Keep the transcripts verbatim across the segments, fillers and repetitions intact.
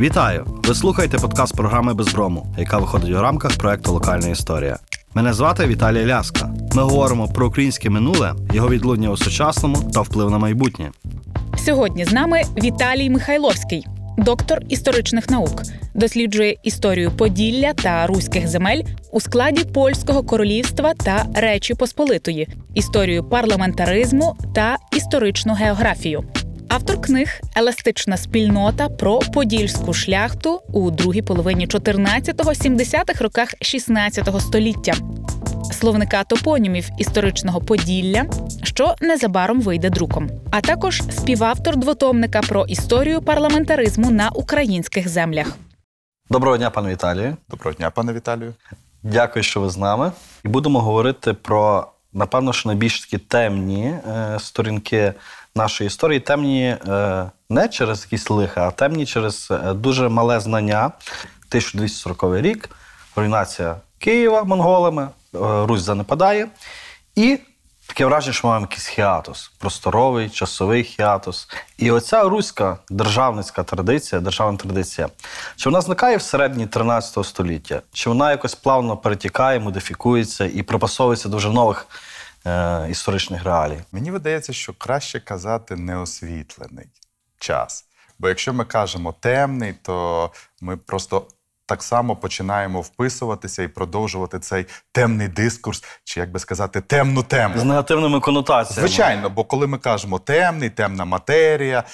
Вітаю! Ви слухаєте подкаст програми «Безброму», яка виходить у рамках проєкту «Локальна історія». Мене звати Віталій Ляска. Ми говоримо про українське минуле, його відлуння у сучасному та вплив на майбутнє. Сьогодні з нами Віталій Михайловський, доктор історичних наук. Досліджує історію Поділля та руських земель у складі Польського королівства та Речі Посполитої, історію парламентаризму та історичну географію. Автор книг «Еластична спільнота» про подільську шляхту у другій половині чотирнадцятого-сімдесятих роках шістнадцятого століття, словника топонімів історичного Поділля, що незабаром вийде друком, а також співавтор двотомника про історію парламентаризму на українських землях. Доброго дня, пане Віталію. Доброго дня, пане Віталію. Дякую, що ви з нами. І будемо говорити про, напевно, що найбільш такі темні е, сторінки нашої історії, темні не через якісь лиха, а темні через дуже мале знання. тисяча двісті сороковий рік, руйнація Києва монголами, Русь занепадає. І таке враження, що маємо якийсь хіатус, просторовий, часовий хіатус. І оця руська державницька традиція, державна традиція, чи вона зникає в середині тринадцятого століття, чи вона якось плавно перетікає, модифікується і припасовується до вже нових історичних реалій? Мені видається, що краще казати неосвітлений час. Бо якщо ми кажемо темний, то ми просто так само починаємо вписуватися і продовжувати цей темний дискурс, чи, як би сказати, темну тему. З негативними конотаціями. Звичайно, бо коли ми кажемо темний, темна матерія,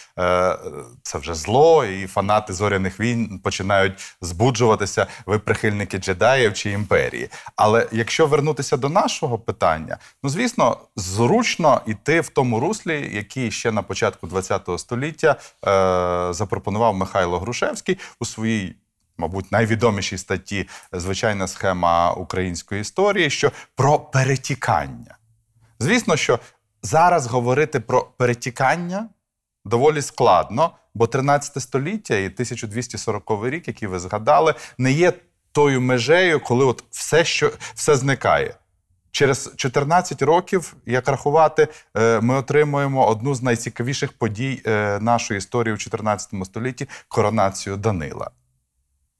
це вже зло, і фанати «Зоряних війн» починають збуджуватися, ви прихильники джедаїв чи імперії. Але якщо вернутися до нашого питання, ну, звісно, зручно йти в тому руслі, який ще на початку ХХ століття запропонував Михайло Грушевський у своїй, мабуть, найвідомішій статті «Звичайна схема української історії», що про перетікання. Звісно, що зараз говорити про перетікання доволі складно, бо тринадцяте століття і тисяча двісті сороковий рік, який ви згадали, не є тою межею, коли от все, що, все зникає. Через чотирнадцять років, як рахувати, ми отримуємо одну з найцікавіших подій нашої історії у чотирнадцятому столітті – коронацію Данила.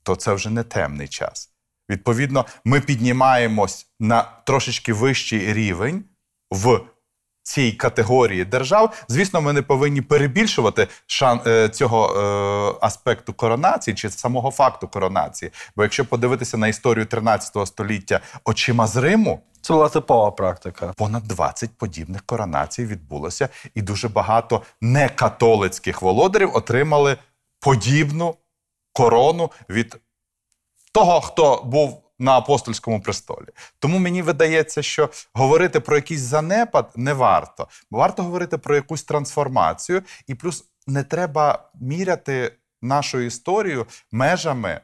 То це вже не темний час. Відповідно, ми піднімаємось на трошечки вищий рівень в цій категорії держав. Звісно, ми не повинні перебільшувати шан... цього е... аспекту коронації чи самого факту коронації. Бо якщо подивитися на історію тринадцятого століття очима з Риму, це була типова практика. Понад двадцять подібних коронацій відбулося, і дуже багато некатолицьких володарів отримали подібну корону від того, хто був на апостольському престолі. Тому мені видається, що говорити про якийсь занепад не варто. Варто говорити про якусь трансформацію, і плюс не треба міряти нашу історію межами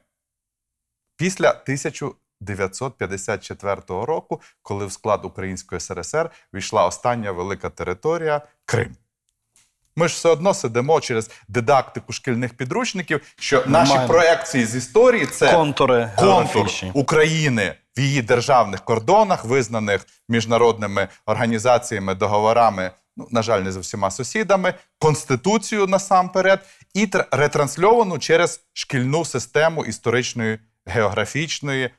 після тисяча дев'ятсот п'ятдесят четвертого року, коли в склад Української ес ер ес ер війшла остання велика територія – Крим. Ми ж все одно сидимо через дидактику шкільних підручників, що наші проекції з історії – це контури контур України в її державних кордонах, визнаних міжнародними організаціями, договорами, ну, на жаль, не з усіма сусідами, Конституцію насамперед, і ретрансльовану через шкільну систему історичної, географічної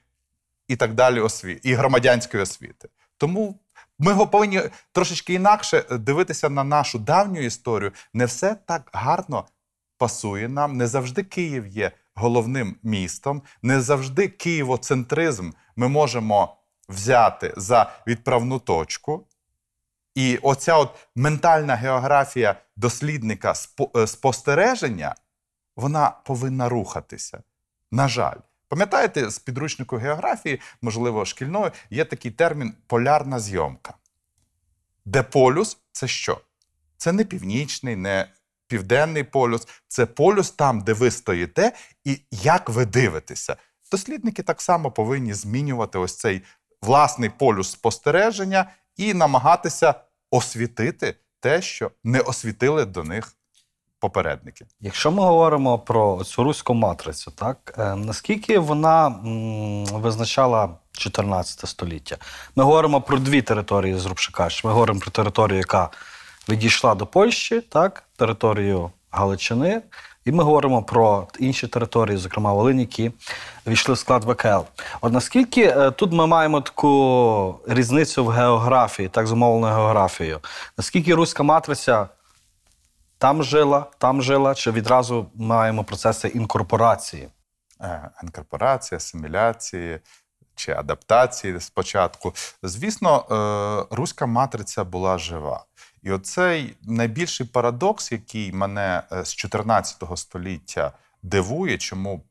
і так далі освіти, і громадянської освіти. Тому ми повинні трошечки інакше дивитися на нашу давню історію. Не все так гарно пасує нам. Не завжди Київ є головним містом. Не завжди києвоцентризм ми можемо взяти за відправну точку. І оця от ментальна географія дослідника спостереження, вона повинна рухатися. На жаль. Пам'ятаєте, з підручнику географії, можливо, шкільної, є такий термін «полярна зйомка». Де полюс – це що? Це не північний, не південний полюс. Це полюс там, де ви стоїте і як ви дивитеся. Дослідники так само повинні змінювати ось цей власний полюс спостереження і намагатися освітити те, що не освітили до них попередники. Якщо ми говоримо про цю руську матрицю, так, е, наскільки вона м, визначала чотирнадцяте століття? Ми говоримо про дві території з Рубшикаш. Ми говоримо про територію, яка відійшла до Польщі, так, територію Галичини, І ми говоримо про інші території, зокрема Волинь, які війшли в склад ВКЛ. От наскільки тут ми маємо таку різницю в географії, так зумовлену географією? Наскільки руська матриця там жила, там жила, чи відразу маємо процеси інкорпорації? Інкорпорація, асиміляції чи адаптації спочатку. Звісно, руська матриця була жива. І оцей найбільший парадокс, який мене з чотирнадцятого століття дивує, чому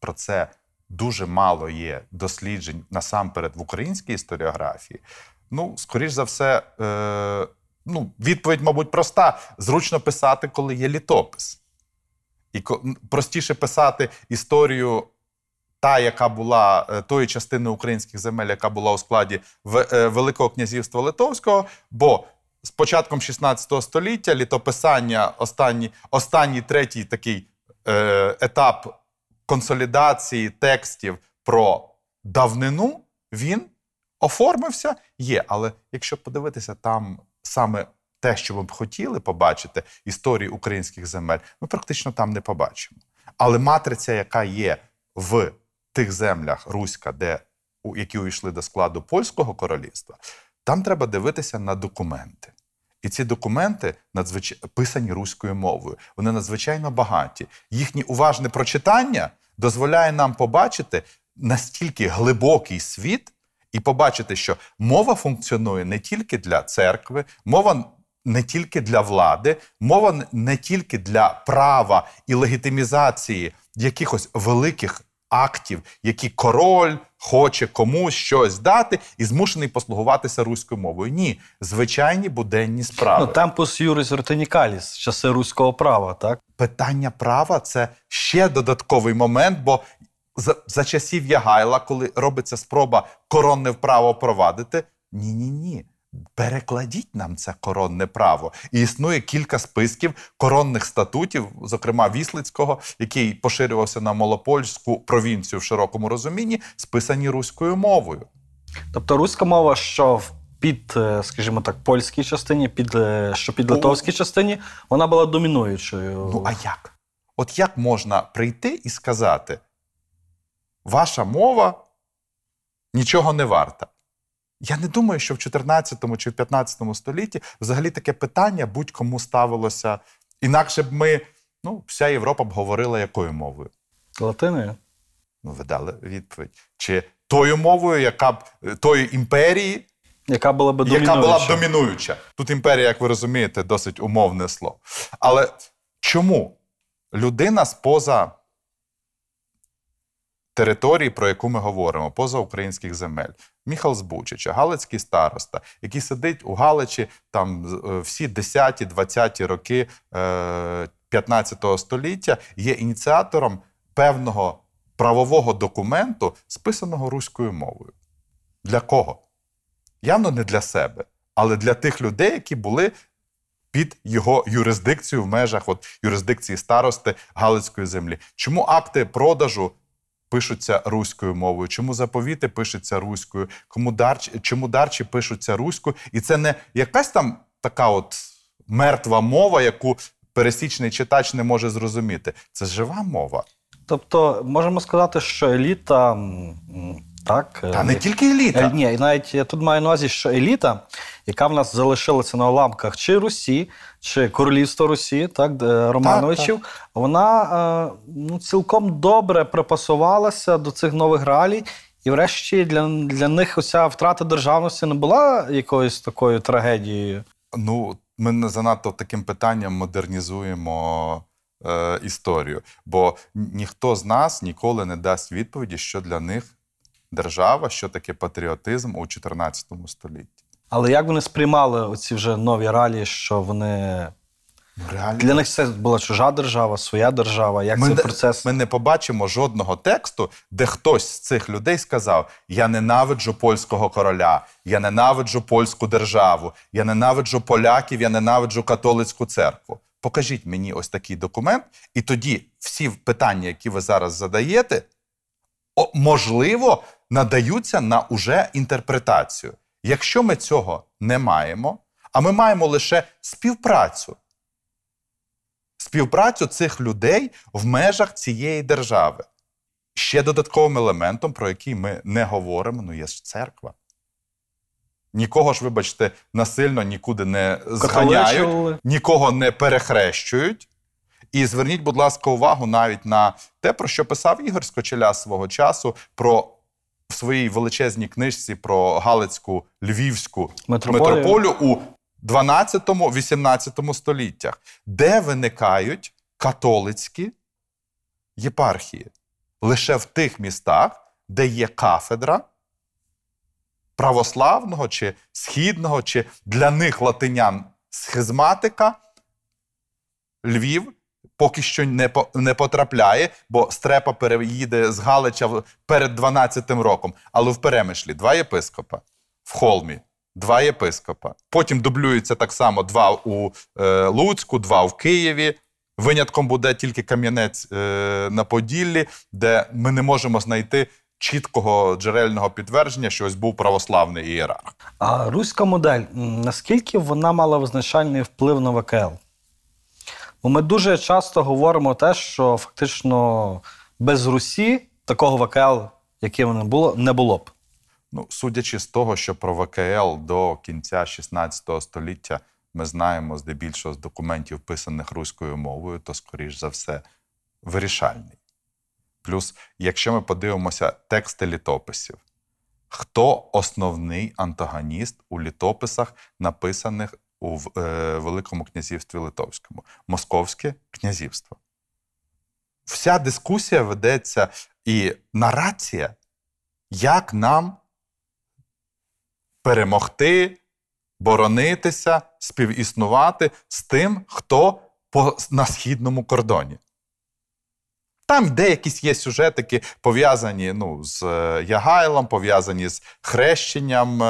про це дуже мало є досліджень насамперед в українській історіографії, ну, скоріш за все, е, ну, відповідь, мабуть, проста. Зручно писати, коли є літопис. І простіше писати історію та, яка була, тої частини українських земель, яка була у складі Великого князівства Литовського, бо з початком шістнадцятого століття літописання, останній, останній третій такий е, етап консолідації текстів про давнину, він оформився, є. Але якщо подивитися там саме те, що ми б хотіли побачити, історії українських земель, ми практично там не побачимо. Але матриця, яка є в тих землях руська, де, які увійшли до складу Польського королівства, там треба дивитися на документи. І ці документи надзвич... писані руською мовою. Вони надзвичайно багаті. Їхнє уважне прочитання дозволяє нам побачити настільки глибокий світ і побачити, що мова функціонує не тільки для церкви, мова не тільки для влади, мова не тільки для права і легітимізації якихось великих актів, які король хоче комусь щось дати і змушений послугуватися руською мовою. Ні, звичайні буденні справи. Ну, темпус юрис ротинікаліс, часи руського права, так? Питання права – це ще додатковий момент, бо за, за часів Ягайла, коли робиться спроба коронне право провадити, ні-ні-ні, перекладіть нам це коронне право. І існує кілька списків коронних статутів, зокрема Віслицького, який поширювався на Малопольську провінцію в широкому розумінні, списані руською мовою. Тобто руська мова, що під, скажімо так, польській частині, під, що під литовській частині, вона була домінуючою. Ну а як? От як можна прийти і сказати, ваша мова нічого не варта? Я не думаю, що в чотирнадцятому чи в п'ятнадцятому столітті взагалі таке питання будь-кому ставилося. Інакше б ми, ну, вся Європа б говорила якою мовою? Латиною. Ну, ви дали відповідь. Чи тою мовою, яка б, тої імперії, яка була б домінуюча. Яка була б домінуюча. Тут імперія, як ви розумієте, досить умовне слово. Але чому людина споза території, про яку ми говоримо, поза українських земель. Міхал Збучича, галицький староста, який сидить у Галичі там всі десяті-двадцяті роки п'ятнадцятого століття, є ініціатором певного правового документу, списаного руською мовою. Для кого? Явно не для себе, але для тих людей, які були під його юрисдикцією в межах от, юрисдикції старости Галицької землі. Чому акти продажу пишуться руською мовою, чому заповіти пишуться руською, кому дарч, чому дарчі пишуться руською. І це не якась там така от мертва мова, яку пересічний читач не може зрозуміти. Це жива мова. Тобто, можемо сказати, що еліта... Так, Та не тільки еліта. Ні, і навіть я тут маю на увазі, що еліта, яка в нас залишилася на уламках чи Русі, чи Королівства Русі, так, Романовичів, так, так. вона ну, цілком добре припасувалася до цих нових реалій. І врешті для, для них оця втрата державності не була якоюсь такою трагедією? Ну, ми занадто таким питанням модернізуємо е, історію. Бо ніхто з нас ніколи не дасть відповіді, що для них держава, що таке патріотизм у чотирнадцятому столітті. Але як вони сприймали оці вже нові реалії, що вони... Реально. Для них це була чужа держава, своя держава, як ми цей не, процес... Ми не побачимо жодного тексту, де хтось з цих людей сказав «Я ненавиджу польського короля, я ненавиджу польську державу, я ненавиджу поляків, я ненавиджу католицьку церкву». Покажіть мені ось такий документ, і тоді всі питання, які ви зараз задаєте, можливо, надаються на уже інтерпретацію. Якщо ми цього не маємо, а ми маємо лише співпрацю. співпрацю цих людей в межах цієї держави. Ще додатковим елементом, про який ми не говоримо, ну є ж церква. Нікого ж, вибачте, насильно нікуди не зганяють, нікого не перехрещують. І зверніть, будь ласка, увагу навіть на те, про що писав Ігор Скочеляс свого часу, про в своїй величезній книжці про Галицьку, Львівську митрополію, митрополію у дванадцятому-вісімнадцятому століттях, де виникають католицькі єпархії. Лише в тих містах, де є кафедра православного чи східного, чи для них латинян схизматика, Львів поки що не, по, не потрапляє, бо Стрепа переїде з Галича перед дванадцятим роком. Але в Перемишлі два єпископа, в Холмі два єпископа. Потім дублюються так само два у е, Луцьку, два в Києві. Винятком буде тільки Кам'янець е, на Поділлі, де ми не можемо знайти чіткого джерельного підтвердження, що ось був православний ієрарх. А руська модель, наскільки вона мала визначальний вплив на ВКЛ? Бо ми дуже часто говоримо те, що фактично без Русі такого ВКЛ, яке воно було, не було б. Ну, судячи з того, що про ВКЛ до кінця шістнадцятого століття ми знаємо здебільшого з документів, писаних руською мовою, то, скоріш за все, вирішальний. Плюс, якщо ми подивимося тексти літописів, хто основний антагоніст у літописах, написаних у е, Великому князівстві Литовському? Московське князівство. Вся дискусія ведеться і нарація, як нам перемогти, боронитися, співіснувати з тим, хто по, на східному кордоні. Там деякісь є сюжетики, пов'язані ну, з Ягайлом, пов'язані з хрещенням,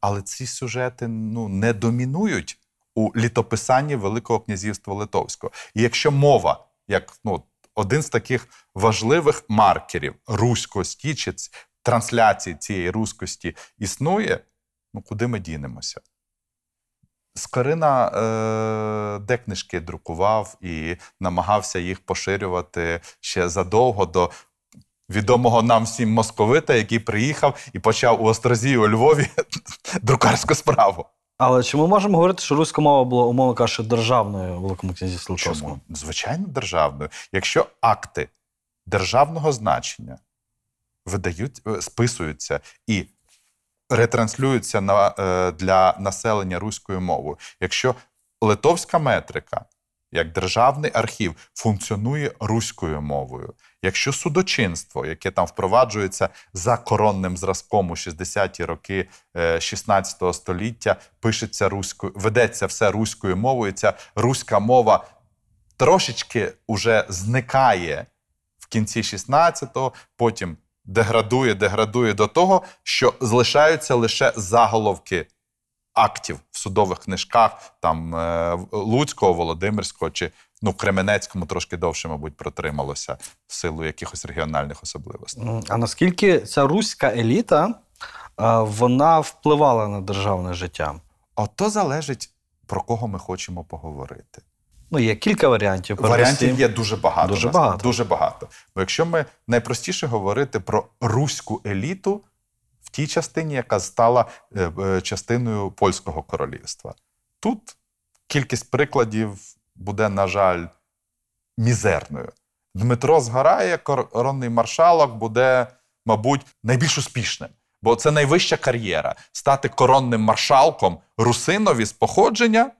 але ці сюжети ну, не домінують у літописанні Великого князівства Литовського. І якщо мова, як ну, один з таких важливих маркерів руськості чи трансляції цієї руськості існує, ну куди ми дінемося? Скорина е- де книжки друкував і намагався їх поширювати ще задовго до відомого нам всім московита, який приїхав і почав у Острозі і у Львові друкарську справу. Але чи ми можемо говорити, що руська мова була, умовно кажучи, державною у Великому князівстві Литовському? Звичайно, державною. Якщо акти державного значення видають, списуються і ретранслюються на, е, для населення руською мовою. Якщо литовська метрика, як державний архів, функціонує руською мовою, якщо судочинство, яке там впроваджується за коронним зразком у шістдесяті роки е, шістнадцятого століття, пишеться руською, ведеться все руською мовою, ця руська мова трошечки уже зникає в кінці шістнадцятого, потім деградує, деградує до того, що залишаються лише заголовки актів в судових книжках, там Луцького, Володимирського чи ну, Кременецькому трошки довше, мабуть, протрималося в силу якихось регіональних особливостей. А наскільки ця руська еліта, вона впливала на державне життя? Ото залежить, про кого ми хочемо поговорити. Ну, є кілька варіантів. Варіантів є дуже багато. Дуже багато. Дуже багато. Бо якщо ми найпростіше говорити про руську еліту в тій частині, яка стала частиною Польського королівства. Тут кількість прикладів буде, на жаль, мізерною. Дмитро згорає, коронний маршалок буде, мабуть, найбільш успішним. Бо це найвища кар'єра. Стати коронним маршалком русинові з походження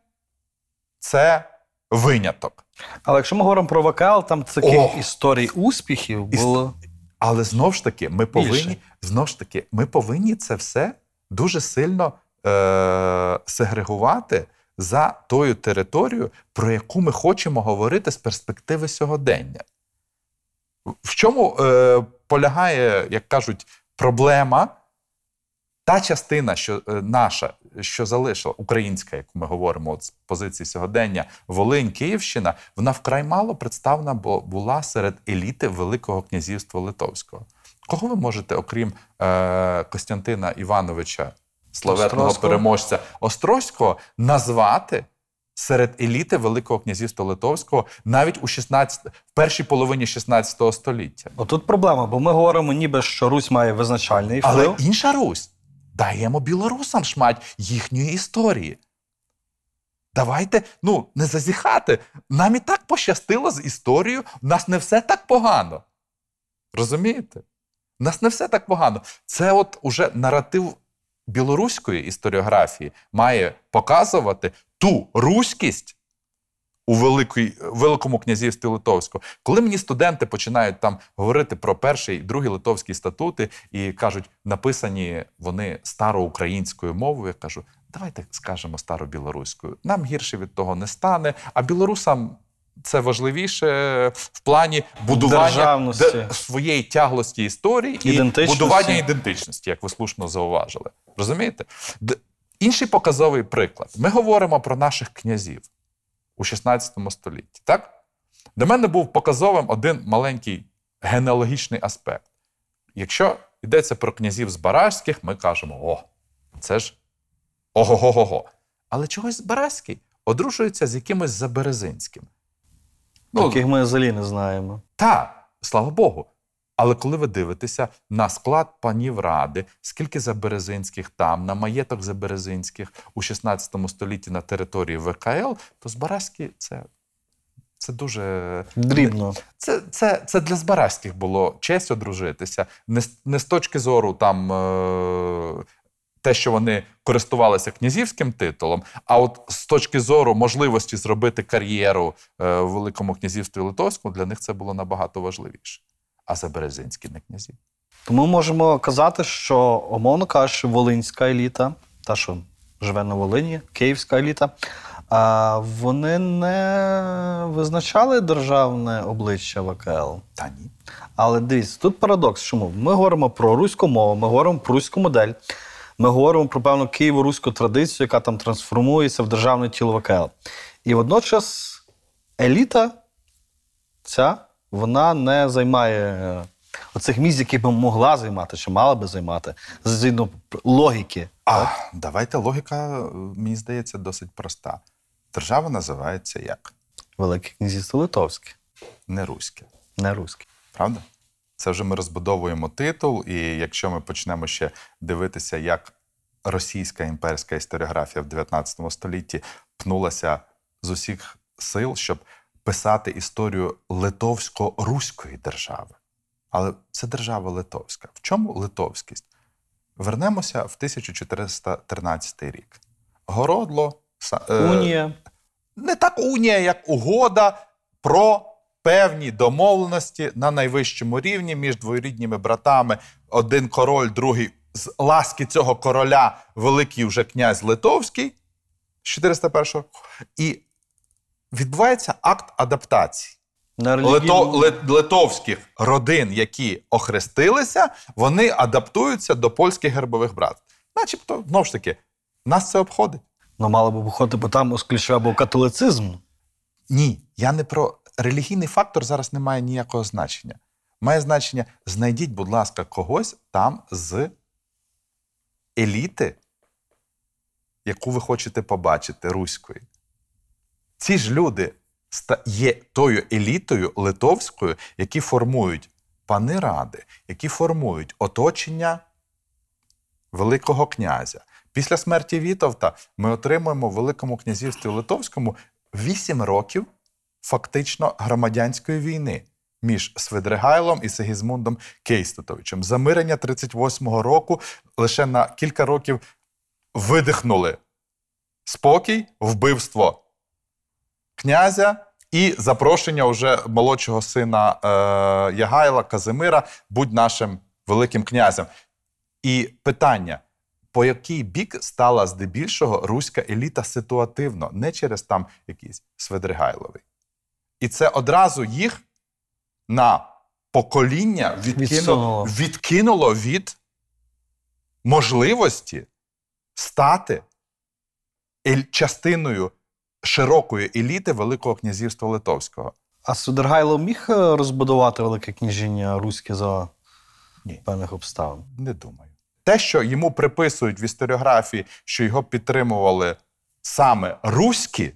– це виняток. Але якщо ми говоримо про ВКЛ, там таких О! історій успіхів було... Але знову ж таки, ми повинні, знову ж таки, ми повинні це все дуже сильно е- сегрегувати за тою територією, про яку ми хочемо говорити з перспективи сьогодення. В чому е- полягає, як кажуть, проблема? Та частина, що наша, що залишила, українська, яку ми говоримо от з позиції сьогодення, Волинь, Київщина, вона вкрай мало представлена була серед еліти Великого князівства Литовського. Кого ви можете, окрім е, Костянтина Івановича, славетного переможця Острозького, назвати серед еліти Великого князівства Литовського навіть у шістнадцятому, в першій половині шістнадцятого століття. Отут проблема, бо ми говоримо ніби, що Русь має визначальний вплив. Але інша Русь. Даємо білорусам шмать їхньої історії. Давайте, ну, не зазіхати. Нам і так пощастило з історією, в нас не все так погано. Розумієте? В нас не все так погано. Це от уже наратив білоруської історіографії має показувати ту руськість у Великій, Великому князівстві Литовському. Коли мені студенти починають там говорити про перший і другий литовські статути і кажуть, написані вони староукраїнською мовою, я кажу, давайте скажемо старобілоруською. Нам гірше від того не стане, а білорусам це важливіше в плані будування своєї тяглості історії і будування ідентичності, як ви слушно зауважили. Розумієте? Інший показовий приклад. Ми говоримо про наших князів у шістнадцятому столітті, так? Для мене був показовим один маленький генеалогічний аспект. Якщо йдеться про князів з Бараських, ми кажемо, о, це ж ого-го-го-го. Але чогось Бараський одружується з якимось Заберезинським. Ну, таких ми взагалі не знаємо. Так, слава Богу. Але коли ви дивитеся на склад панів Ради, скільки Заберезинських там, на маєток Заберезинських у шістнадцятому столітті на території ВКЛ, то Збаразькі це, це дуже... Дрібно. Це, це, це для Збаразьких було честь одружитися. Не, не з точки зору там... Е- те, що вони користувалися князівським титулом, а от з точки зору можливості зробити кар'єру в Великому князівстві Литовському, для них це було набагато важливіше. А Заберезинські не князі. Тому можемо казати, що, умовно кажучи, волинська еліта, та, що живе на Волині, київська еліта, вони не визначали державне обличчя ВКЛ. Та ні. Але дивіться, тут парадокс. Чому? Ми говоримо про руську мову, ми говоримо про руську модель. Ми говоримо про певну києво-руську традицію, яка там трансформується в державне тіло ВКЛ. І водночас еліта ця, вона не займає оцих місць, які б могла займати, чи мала би займати, згідно логіки. А, давайте логіка, мені здається, досить проста. Держава називається як? Велике князівство Литовське. Не руське. Не руське. Правда? Це вже ми розбудовуємо титул, і якщо ми почнемо ще дивитися, як російська імперська історіографія в дев'ятнадцятому столітті пнулася з усіх сил, щоб писати історію литовсько-руської держави. Але це держава литовська. В чому литовськість? Вернемося в тисяча чотириста тринадцятий рік. Городло... Унія. Е, не так унія, як угода про... певні домовленості на найвищому рівні між двоюрідними братами. Один король, другий з ласки цього короля, великий вже князь Литовський з чотириста першого року. І відбувається акт адаптації. Лито... Литовських родин, які охрестилися, вони адаптуються до польських гербових брат. Начебто, знову ж таки, нас це обходить. Ну, мало б обходити, бо там ключовий був католицизм. Ні, я не про... Релігійний фактор зараз не має ніякого значення. Має значення, знайдіть, будь ласка, когось там з еліти, яку ви хочете побачити, руської. Ці ж люди є тою елітою литовською, які формують пани ради, які формують оточення Великого князя. Після смерті Вітовта ми отримуємо в Великому князівстві Литовському вісім років фактично громадянської війни між Свидригайлом і Сегізмундом Кейститовичем. Замирення тридцять восьмого року лише на кілька років видихнули спокій, вбивство князя і запрошення уже молодшого сина е- Ягайла, Казимира, будь нашим великим князем. І питання, по який бік стала здебільшого руська еліта ситуативно, не через там якийсь Свидригайловий. І це одразу їх на покоління відкинуло, відкинуло від можливості стати частиною широкої еліти Великого князівства Литовського. А Свидригайло міг розбудувати Велике княжіння Руське за Ні. певних обставин? Не думаю. Те, що йому приписують в історіографії, що його підтримували саме руські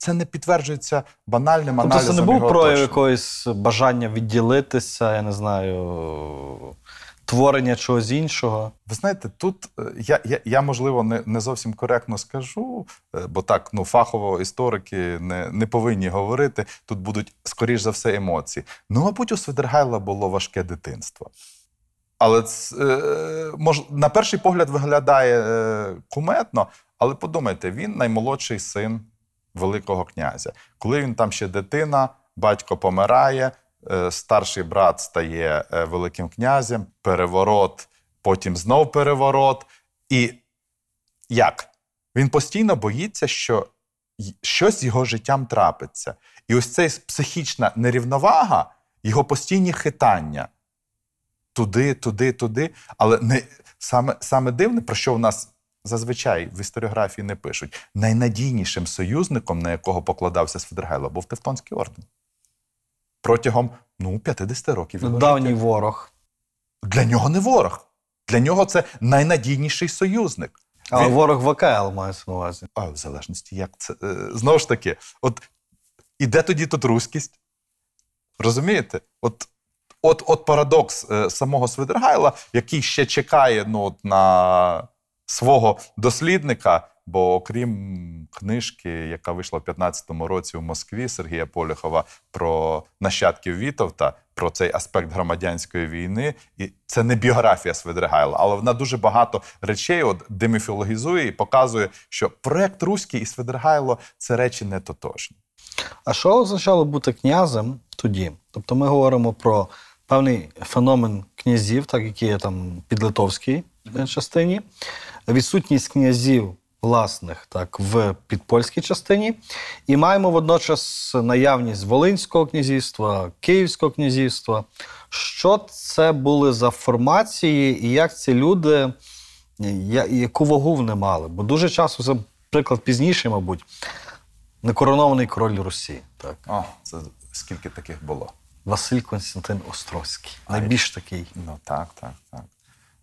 це не підтверджується банальним аналізом його. Тобто це не був прояв якогось бажання відділитися, я не знаю, творення чогось іншого? Ви знаєте, тут я, я, я можливо, не, не зовсім коректно скажу, бо так, ну, фахово історики не, не повинні говорити, тут будуть, скоріш за все, емоції. Ну, мабуть, у Свидригайла було важке дитинство. Але мож, на перший погляд виглядає куметно, але подумайте, він наймолодший син Великого князя. Коли він там ще дитина, батько помирає, старший брат стає Великим князем, переворот, потім знов переворот. І як? Він постійно боїться, що щось з його життям трапиться. І ось ця психічна нерівновага, його постійні хитання туди, туди, туди. Але не, саме, саме дивне, про що в нас зазвичай в історіографії не пишуть, найнадійнішим союзником, на якого покладався Свидригайло, був Тевтонський орден. Протягом, ну, п'ятдесят років. Ну, давній ворог. Для нього не ворог. Для нього це найнадійніший союзник. Але він... ворог ВКЛ має на увазі. А, в залежності, як це... Знову ж таки, от, і де тоді тут руськість? Розумієте? От, от, от парадокс самого Свидригайла, який ще чекає, ну, на свого дослідника, бо окрім книжки, яка вийшла в п'ятнадцятому році у Москві Сергія Поляхова про нащадків Вітовта, про цей аспект громадянської війни, і це не біографія Свидригайла, але вона дуже багато речей от деміфологізує і показує, що проект руський і Свидригайло – це речі не тотожні. А що означало бути князем тоді? Тобто ми говоримо про певний феномен князів, так, які є там підлитовській частині, відсутність князів власних, так, в підпольській частині. І маємо водночас наявність Волинського князівства, Київського князівства. Що це були за формації і як ці люди, яку вагу вони мали? Бо дуже часто, це приклад пізніший, мабуть, некоронований король Русі. Так. О, це скільки таких було? Василь Константин Острозький. Найбільш такий. Ну так, так, так.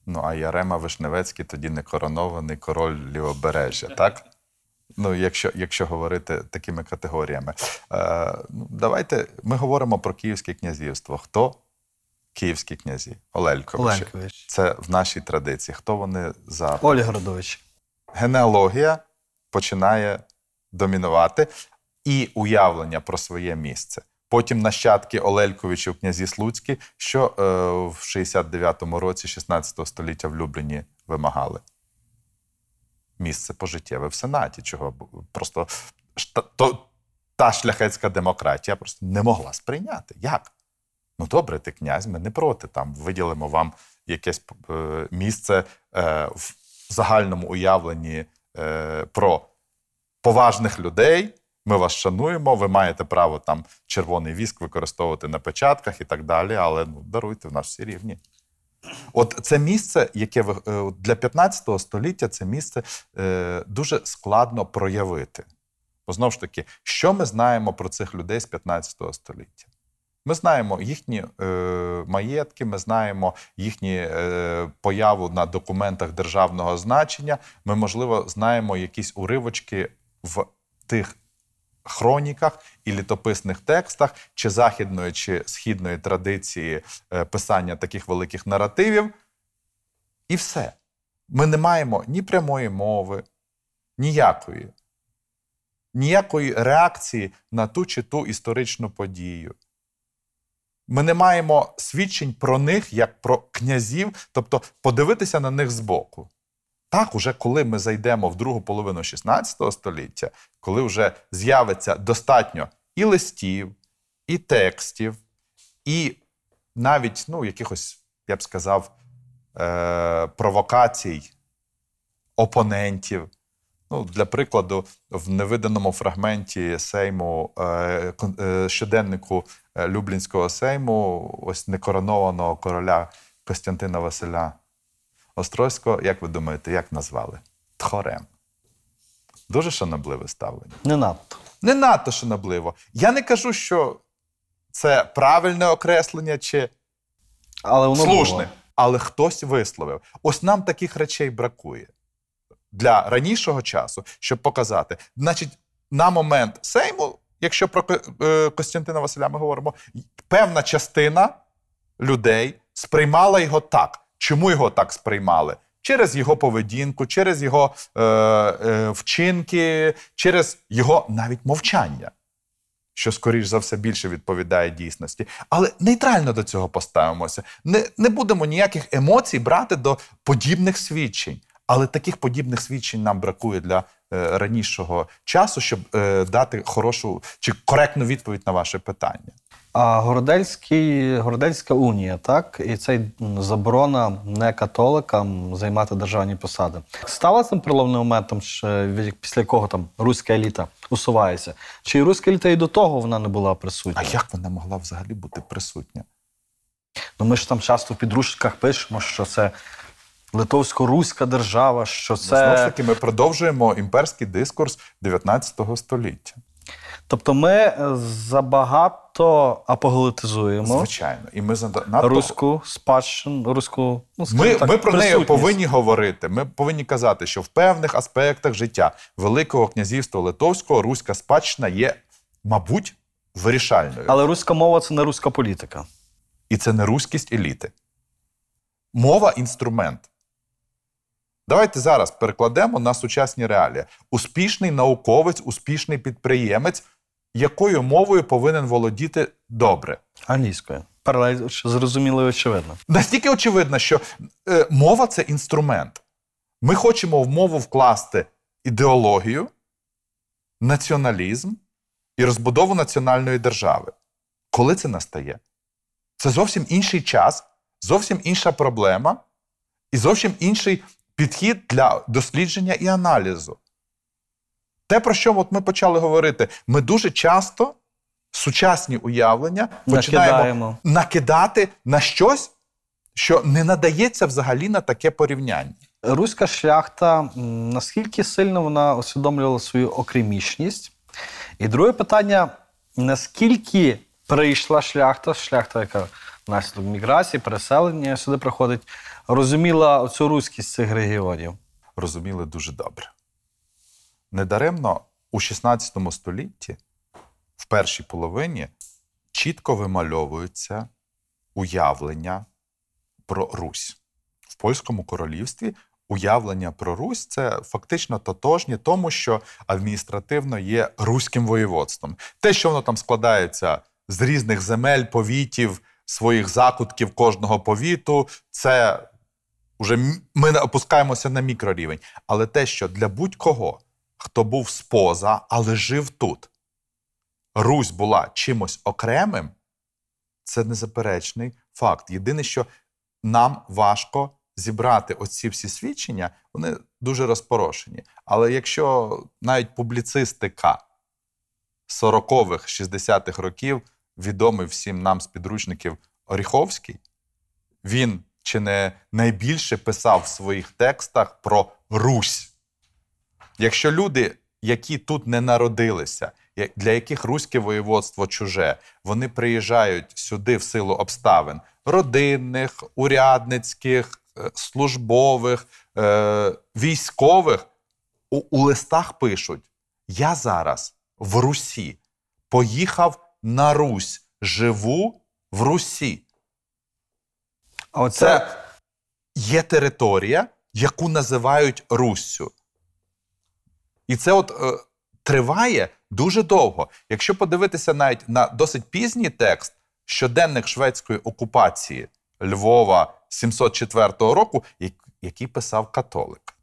Ну, а Ярема Вишневецький тоді не коронований король Лівобережжя, так? Ну, якщо, якщо говорити такими категоріями. Е, давайте, ми говоримо про Київське князівство. Хто? Київські князі. Олелькович. Олелькович. Це в нашій традиції. Хто вони за... Ольгердович. Генеалогія починає домінувати і уявлення про своє місце. Потім нащадки Олельковичів, князі Слуцькі, що е, в шістдесят дев'ятому році шістнадцятого століття в Любліні вимагали. Місце пожиттєве в Сенаті, чого просто та, то, та шляхетська демократія просто не могла сприйняти. Як? Ну добре, ти князь, ми не проти, там виділимо вам якесь е, місце е, в загальному уявленні е, про поважних людей. Ми вас шануємо, ви маєте право там червоний віск використовувати на печатках і так далі, але, ну, даруйте, в нас всі рівні. От це місце, яке для п'ятнадцятого століття, це місце е, дуже складно проявити. Бо, знову ж таки, що ми знаємо про цих людей з п'ятнадцятого століття? Ми знаємо їхні е, маєтки, ми знаємо їхні е, появу на документах державного значення, ми, можливо, знаємо якісь уривочки в тих хроніках і літописних текстах, чи західної, чи східної традиції писання таких великих наративів. І все. Ми не маємо ні прямої мови, ніякої. Ніякої реакції на ту чи ту історичну подію. Ми не маємо свідчень про них, як про князів, тобто подивитися на них збоку. Так, уже коли ми зайдемо в другу половину шістнадцятого століття, коли вже з'явиться достатньо і листів, і текстів, і навіть, ну, якихось, я б сказав, е- провокацій опонентів. Ну, для прикладу, в невиданому фрагменті сейму, е- е- щоденнику Люблінського сейму, ось некоронованого короля Костянтина Василя Острозького, як ви думаєте, як назвали? Тхорем. Дуже шанобливе ставлення. Не надто. Не надто шанобливо. Я не кажу, що це правильне окреслення чи але воно слушне. Було. Але хтось висловив. Ось нам таких речей бракує для ранішого часу, щоб показати. Значить, на момент Сейму, якщо про Костянтина Василя ми говоримо, певна частина людей сприймала його так. Чому його так сприймали? Через його поведінку, через його е, е, вчинки, через його навіть мовчання, що, скоріш за все, більше відповідає дійсності. Але нейтрально до цього поставимося. Не, не будемо ніяких емоцій брати до подібних свідчень. Але таких подібних свідчень нам бракує для е, ранішого часу, щоб е, дати хорошу чи коректну відповідь на ваше питання. А Городельський, Городельська унія, так? І це заборона не католикам займати державні посади. Стало цим переломним моментом, після якого там руська еліта усувається? Чи руська еліта і до того вона не була присутня? А як вона могла взагалі бути присутня? Ну ми ж там часто в підручниках пишемо, що це литовсько-руська держава, що це... Знову ж таки, ми продовжуємо імперський дискурс дев'ятнадцятого століття. Тобто ми забагато апоголітизуємо. Звичайно. І ми занадто... руську спадщину, руську, ну, ми, так, ми про неї повинні говорити. Ми повинні казати, що в певних аспектах життя Великого князівства Литовського руська спадщина є, мабуть, вирішальною. Але руська мова – це не руська політика. І це не руськість еліти. Мова – інструмент. Давайте зараз перекладемо на сучасні реалії. Успішний науковець, успішний підприємець, якою мовою повинен володіти добре? Англійською. Паралель зрозуміло і очевидно. Настільки очевидно, що е, мова – це інструмент. Ми хочемо в мову вкласти ідеологію, націоналізм і розбудову національної держави. Коли це настає? Це зовсім інший час, зовсім інша проблема і зовсім інший підхід для дослідження і аналізу. Те, про що от ми почали говорити, ми дуже часто сучасні уявлення починаємо Накидаємо. накидати на щось, що не надається взагалі на таке порівняння. Руська шляхта, наскільки сильно вона усвідомлювала свою окремішність? І друге питання, наскільки прийшла шляхта, шляхта, яка внаслідок міграції, переселення сюди приходить, розуміла оцю руськість цих регіонів? Розуміли дуже добре. Недаремно у шістнадцятому столітті в першій половині чітко вимальовуються уявлення про Русь. В Польському королівстві уявлення про Русь – це фактично тотожні тому, що адміністративно є руським воєводством. Те, що воно там складається з різних земель, повітів, своїх закутків кожного повіту, це вже ми опускаємося на мікрорівень. Але те, що для будь-кого, хто був споза, але жив тут, Русь була чимось окремим, це незаперечний факт. Єдине, що нам важко зібрати оці всі свідчення, вони дуже розпорошені. Але якщо навіть публіцистика сорокових, шістдесятих років відомий всім нам з підручників Оріховський, він чи не найбільше писав в своїх текстах про Русь. Якщо люди, які тут не народилися, для яких руське воєводство чуже, вони приїжджають сюди в силу обставин родинних, урядницьких, службових, військових, у листах пишуть: «Я зараз в Русі, поїхав на Русь, живу в Русі». Оце... Це є територія, яку називають Руссю. І це от е, триває дуже довго. Якщо подивитися навіть на досить пізній текст щоденник шведської окупації Львова сімсот четвертого року, який писав католик.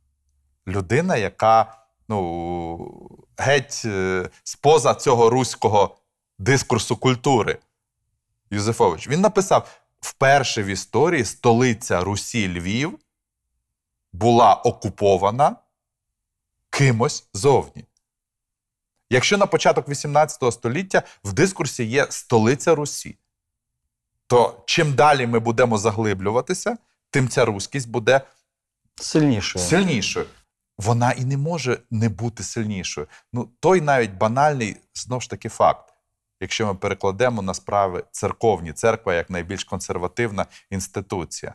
Людина, яка ну, геть е, споза цього руського дискурсу культури. Юзефович. Він написав: вперше в історії столиця Русі Львів була окупована кимось зовні. Якщо на початок вісімнадцятого століття в дискурсі є столиця Русі, то чим далі ми будемо заглиблюватися, тим ця руськість буде сильнішою. сильнішою. Вона і не може не бути сильнішою. Ну, той навіть банальний, знову ж таки, факт. Якщо ми перекладемо на справи церковні, церква як найбільш консервативна інституція,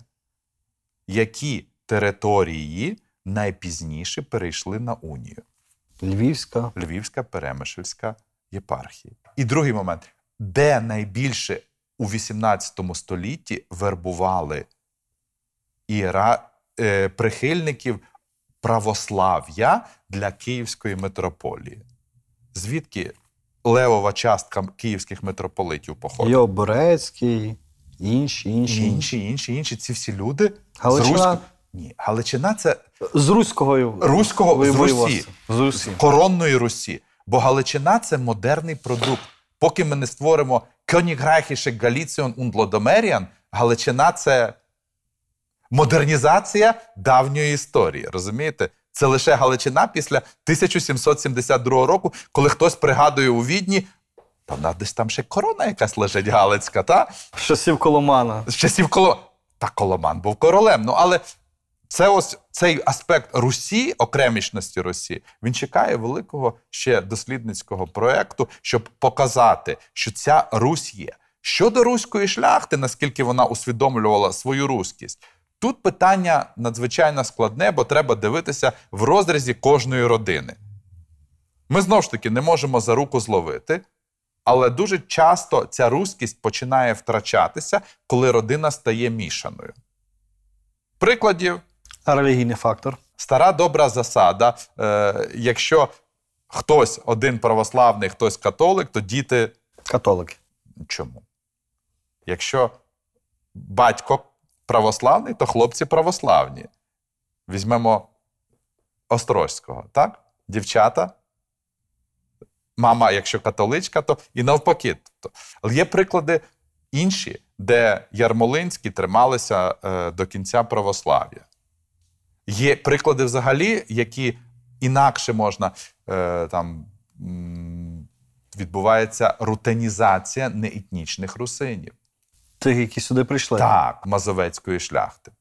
які території найпізніше перейшли на унію? Львівська. Львівська, Перемишльська єпархія. І другий момент. Де найбільше у вісімнадцятому столітті вербували ієра... е... прихильників православ'я для Київської митрополії? Звідки левова частка київських митрополитів походить? Йо, Борецький, інші, інші. Інші, інші, інші. Ці всі люди Галичина... з Русь... Ні, Галичина – це... З Руського... Руського... З Русі. З Русі. Коронної Русі. Бо Галичина – це модерний продукт. Поки ми не створимо «Кёніграйхішек Галіціон und Лодомеріан», Галичина – це модернізація давньої історії. Розумієте? Це лише Галичина після тисяча сімсот сімдесят другого року, коли хтось пригадує у Відні, та вона десь там ще корона якась лежить галицька, та? З часів Коломана. З часів Коломана. Та Коломан був королем. Ну, але це ось цей аспект Русі, окремішності Русі, він чекає великого ще дослідницького проєкту, щоб показати, що ця Русь є. Щодо руської шляхти, наскільки вона усвідомлювала свою руськість, тут питання надзвичайно складне, бо треба дивитися в розрізі кожної родини. Ми, знову ж таки, не можемо за руку зловити, але дуже часто ця руськість починає втрачатися, коли родина стає мішаною. Прикладів. Релігійний фактор. Стара добра засада. Е, якщо хтось один православний, хтось католик, то діти... Католики. Чому? Якщо батько православний, то хлопці православні. Візьмемо Острозького, так? Дівчата. Мама, якщо католичка, то і навпаки. Але є приклади інші, де Ярмолинські трималися е, до кінця православ'я. Є приклади взагалі, які інакше можна, е, там м- відбувається рутинізація неетнічних русинів. Тих, які сюди прийшли. Так, мазовецької шляхти.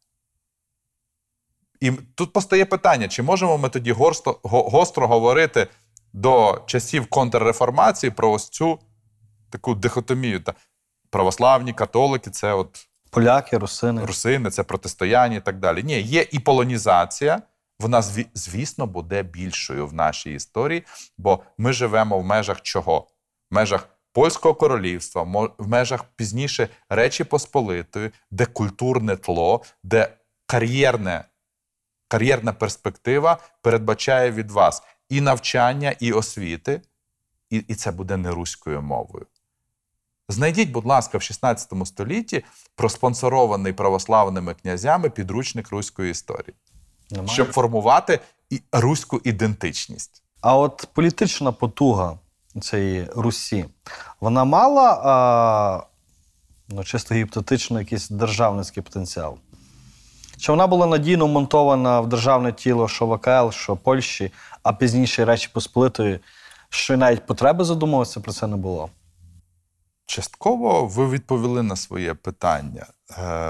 І тут постає питання, чи можемо ми тоді горсто, гостро говорити до часів контрреформації про ось цю таку дихотомію. Православні, католики – це от... Поляки, русини. Русини – це протистояння і так далі. Ні, є і полонізація. Вона, звісно, буде більшою в нашій історії, бо ми живемо в межах чого? В межах Польського королівства, в межах пізніше Речі Посполитої, де культурне тло, де кар'єрне, кар'єрна перспектива передбачає від вас і навчання, і освіти, і, і це буде не руською мовою. Знайдіть, будь ласка, в шістнадцятому столітті проспонсорований православними князями підручник руської історії, Немає. Щоб формувати і руську ідентичність. А от політична потуга цієї Русі, вона мала, а, ну, чисто гіпотетично, якийсь державницький потенціал? Чи вона була надійно вмонтована в державне тіло, що ВКЛ, що Польщі, а пізніше Речі Посполитої, що навіть потреби задумуватися про це не було? Частково ви відповіли на своє питання,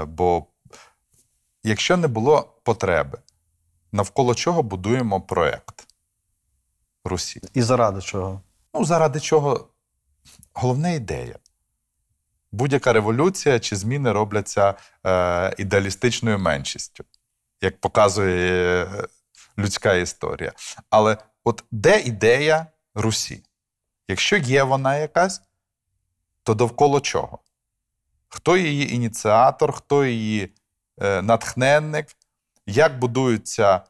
бо якщо не було потреби, навколо чого будуємо проєкт Русі? І заради чого? Ну, заради чого? Головна ідея. Будь-яка революція чи зміни робляться е, ідеалістичною меншістю, як показує е, людська історія. Але от де ідея Русі? Якщо є вона якась, то довкола чого? Хто її ініціатор, хто її е, натхненник, як будуються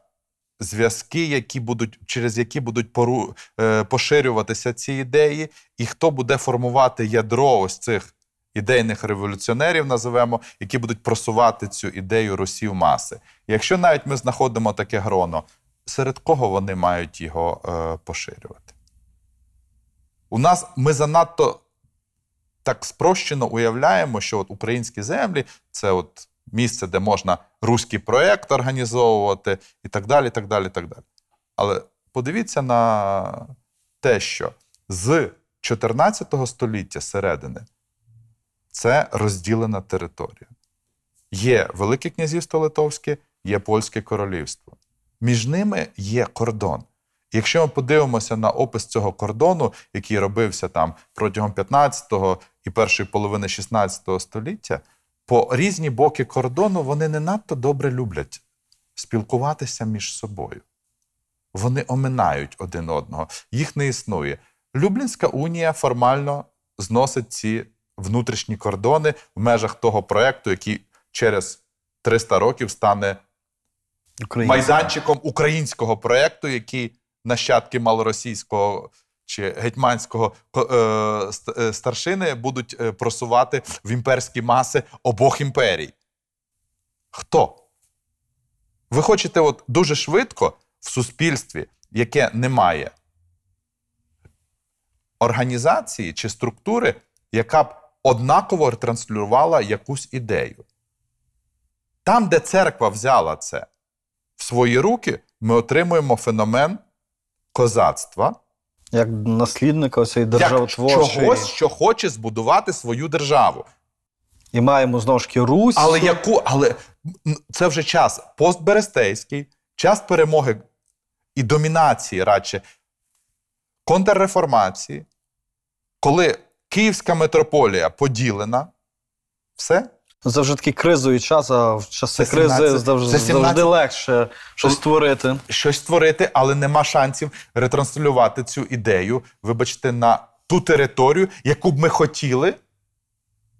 зв'язки, які будуть, через які будуть пору, е, поширюватися ці ідеї, і хто буде формувати ядро ось цих ідейних революціонерів, називаємо, які будуть просувати цю ідею Русі в маси. Якщо навіть ми знаходимо таке гроно, серед кого вони мають його е, поширювати? У нас ми занадто так спрощено уявляємо, що от українські землі – це от місце, де можна руський проєкт організовувати і так далі, і так далі, і так далі. Але подивіться на те, що з чотирнадцятого століття середини це розділена територія. Є Велике князівство Литовське, є Польське королівство. Між ними є кордон. Якщо ми подивимося на опис цього кордону, який робився там протягом п'ятнадцятого і першої половини шістнадцятого століття, по різні боки кордону вони не надто добре люблять спілкуватися між собою. вони оминають один одного, їх не існує. Люблінська унія формально зносить ці внутрішні кордони в межах того проєкту, який через триста років стане Українська. майданчиком українського проєкту, який нащадки малоросійського чи гетьманського е, старшини будуть просувати в імперські маси обох імперій. Хто? Ви хочете от дуже швидко в суспільстві, яке не має організації чи структури, яка б однаково ретранслювала якусь ідею. Там, де церква взяла це в свої руки, ми отримуємо феномен козацтва. Як наслідника цієї державотворчої. Як чогось, що хоче збудувати свою державу. І маємо, знову ж таки, Русь. Але, яку, але це вже час постберестейський, час перемоги і домінації, радше, контрреформації, коли Київська митрополія поділена. Все? Це вже такий кризовий час, а в часи кризи завжди, завжди легше щось створити. Щось створити, але нема шансів ретранслювати цю ідею, вибачте, на ту територію, яку б ми хотіли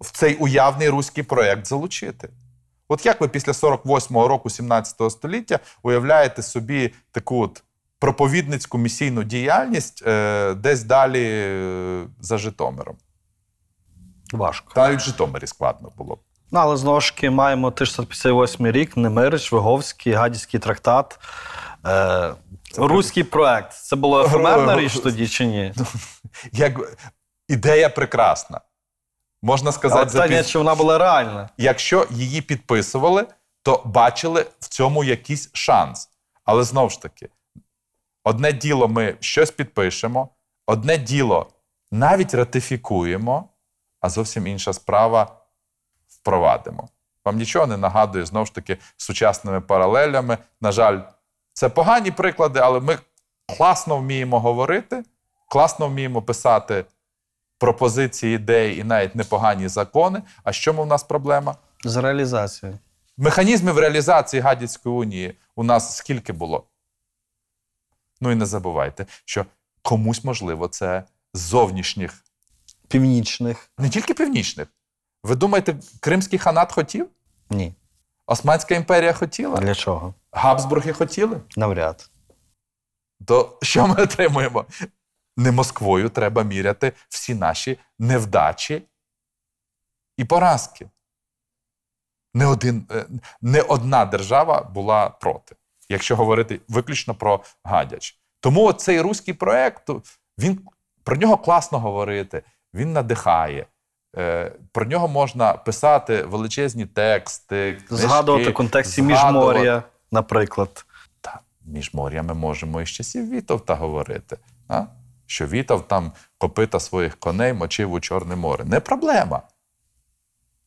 в цей уявний руський проєкт залучити. От як ви після сорок восьмого року сімнадцятого століття уявляєте собі таку от проповідницьку місійну діяльність е, десь далі е, за Житомиром? Важко. Та й в Житомирі складно було б. Ну, але, знову ж таки, маємо тисяча сто п'ятдесят восьмий рік, Немирич, Виговський, Гадяцький трактат, е, руський проект. Це була ефемерна річ тоді чи ні? Як... Ідея прекрасна. Можна сказати, але питання, чи вона була реальна. Якщо її підписували, то бачили в цьому якийсь шанс. Але, знову ж таки, одне діло ми щось підпишемо, одне діло навіть ратифікуємо, а зовсім інша справа – впровадимо. Вам нічого не нагадує, знову ж таки, сучасними паралелями. На жаль, це погані приклади, але ми класно вміємо говорити, класно вміємо писати пропозиції, ідеї і навіть непогані закони. А з чому в нас проблема? З реалізацією. Механізмів реалізації Гадяцької унії у нас скільки було? Ну і не забувайте, що комусь, можливо, це з зовнішніх... Північних. Не тільки північних. Ви думаєте, Кримський ханат хотів? Ні. Османська імперія хотіла? Для чого? Габсбурги хотіли? Навряд. То що ми отримуємо? Не Москвою треба міряти всі наші невдачі і поразки. Не один, не одна держава була проти, якщо говорити виключно про Гадяч. Тому цей руський проєкт, він, про нього класно говорити, він надихає. Про нього можна писати величезні тексти, книжки, згадувати в контексті згадувати. Міжмор'я, наприклад. Так, Міжмор'я ми можемо із часів Вітовта говорити. А? Що Вітовт там копита своїх коней мочив у Чорне море. Не проблема.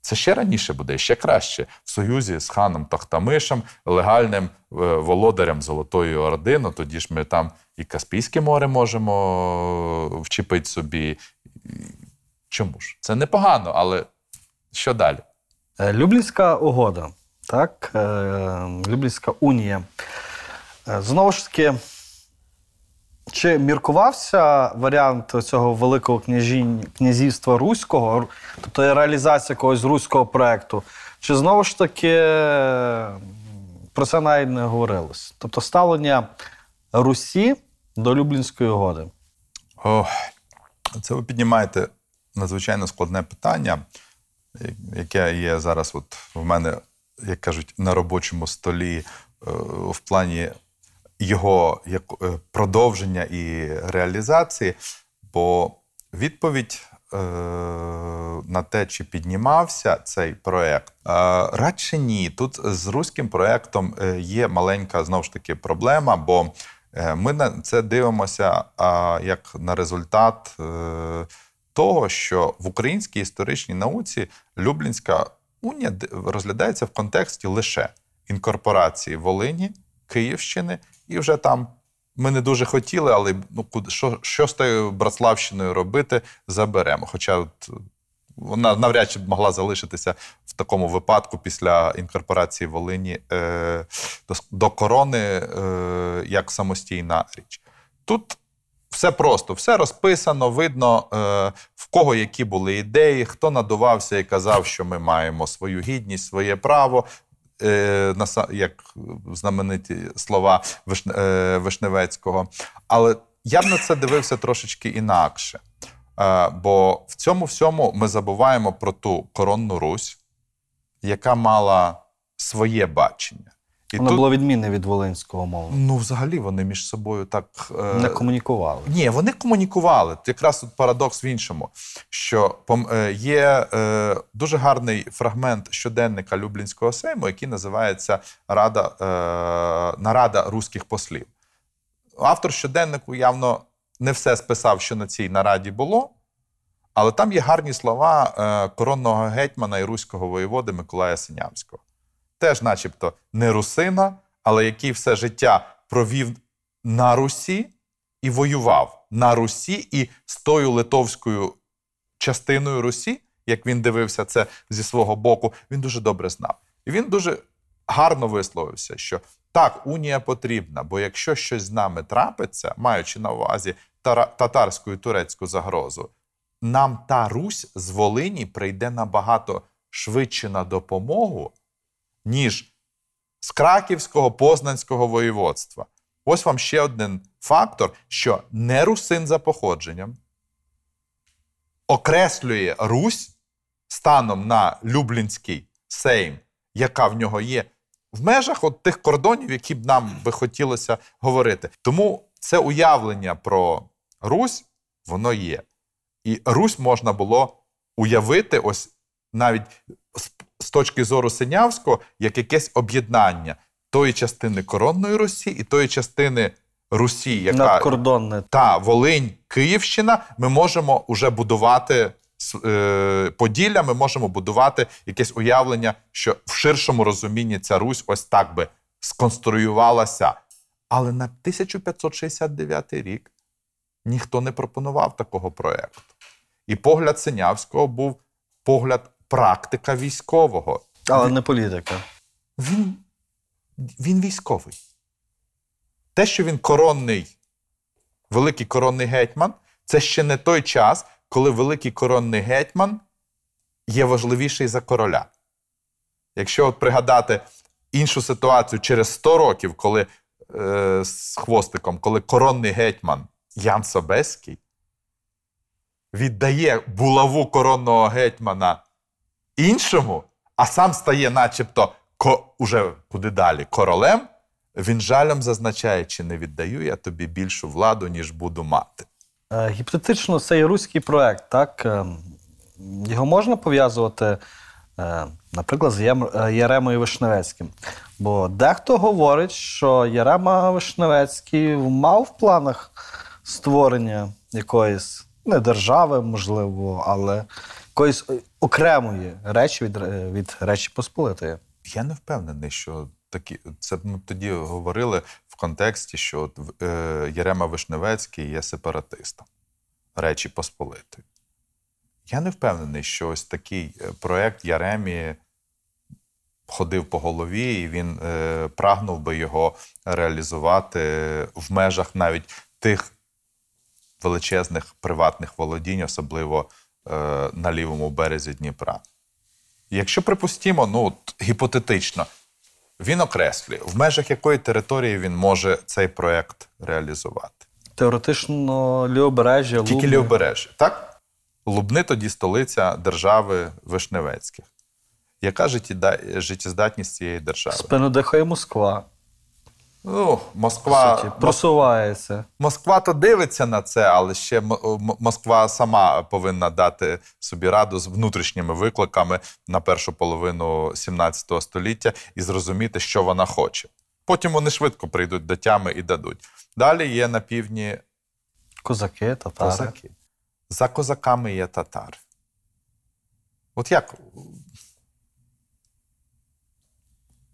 Це ще раніше буде, ще краще. В союзі з ханом Тохтамишем, легальним володарем Золотої Ордини, тоді ж ми там і Каспійське море можемо вчепити собі. Чому ж? Це непогано, але що далі? Люблінська угода, так? Люблінська унія. Знову ж таки, чи міркувався варіант цього Великого княжінь, князівства Руського, тобто реалізація якогось руського проєкту? Чи знову ж таки про це навіть не говорилось? Тобто ставлення Русі до Люблінської угоди? О, це ви піднімаєте надзвичайно складне питання, яке є зараз от в мене, як кажуть, на робочому столі в плані його продовження і реалізації, бо відповідь на те, чи піднімався цей проєкт, радше ні. Тут з руським проєктом є маленька, знову ж таки, проблема, бо ми на це дивимося як на результат того, що в українській історичній науці Люблінська унія розглядається в контексті лише інкорпорації Волині, Київщини, і вже там ми не дуже хотіли, але ну, що, що з тою Братславщиною робити, заберемо. Хоча от, вона навряд чи б могла залишитися в такому випадку після інкорпорації Волині е, до, до корони е, як самостійна річ. Тут все просто, все розписано, видно, е, в кого які були ідеї, хто надувався і казав, що ми маємо свою гідність, своє право. Як знамениті слова Вишневецького. Але я б на це дивився трошечки інакше. Бо в цьому всьому ми забуваємо про ту коронну Русь, яка мала своє бачення. І воно тут... було відмінне від волинського мовлення. Ну, взагалі вони між собою так... Не комунікували. Ні, вони комунікували. Якраз тут парадокс в іншому, що є дуже гарний фрагмент щоденника Люблінського сейму, який називається «Рада, нарада руських послів». Автор щоденнику явно не все списав, що на цій нараді було, але там є гарні слова коронного гетьмана і руського воєводи Миколая Синявського. Теж начебто не русина, але який все життя провів на Русі і воював на Русі і з тою литовською частиною Русі, як він дивився це зі свого боку, він дуже добре знав. І він дуже гарно висловився, що так, унія потрібна, бо якщо щось з нами трапиться, маючи на увазі татарську і турецьку загрозу, нам та Русь з Волині прийде набагато швидше на допомогу, ніж з краківського, познанського воєводства. Ось вам ще один фактор, що не русин за походженням окреслює Русь станом на Люблінський сейм, яка в нього є, в межах от тих кордонів, які б нам би хотілося говорити. Тому це уявлення про Русь, воно є. І Русь можна було уявити ось навіть з точки зору Синявського, як якесь об'єднання тої частини коронної Русі і тої частини Русі, яка... Надкордонне. Та, Волинь, Київщина, ми можемо вже будувати е, Поділля, ми можемо будувати якесь уявлення, що в ширшому розумінні ця Русь ось так би сконструювалася. Але на тисяча п'ятсот шістдесят дев'ятий рік ніхто не пропонував такого проєкту. І погляд Синявського був погляд практика військового. Але не політика. Він, він військовий. Те, що він коронний, великий коронний гетьман, це ще не той час, коли великий коронний гетьман є важливіший за короля. Якщо от пригадати іншу ситуацію через сто років, коли е, з хвостиком, коли коронний гетьман Ян Собеський віддає булаву коронного гетьмана іншому, а сам стає начебто ко, уже куди далі, королем, він жалем зазначає, чи не віддаю я тобі більшу владу, ніж буду мати. Е, гіпотетично, це є руський проект, так? Е, його можна пов'язувати, е, наприклад, з Яремою Вишневецьким. Бо дехто говорить, що Ярема Вишневецький мав в планах створення якоїсь, не держави, можливо, але якоїсь окремої речі від, від Речі Посполитої. Я не впевнений, що такі... Це ми тоді говорили в контексті, що е, Ярема Вишневецький є сепаратистом Речі Посполитої. Я не впевнений, що ось такий проєкт Яремі ходив по голові, і він е, прагнув би його реалізувати в межах навіть тих величезних приватних володінь, особливо на лівому березі Дніпра. Якщо припустимо, ну, гіпотетично, він окреслює, в межах якої території він може цей проєкт реалізувати. Теоретично лівобережжя, Лубни. Тільки лівобережжя, так? Лубни тоді столиця держави Вишневецьких. Яка життєздатність цієї держави? Спинодихає Москва. Ну, Москва... Суті, просувається. Москва-то дивиться на це, але ще Москва сама повинна дати собі раду з внутрішніми викликами на першу половину сімнадцятого століття і зрозуміти, що вона хоче. Потім вони швидко прийдуть до тями і дадуть. Далі є на півдні... Козаки, татари. Козаки. За козаками є татари. От як...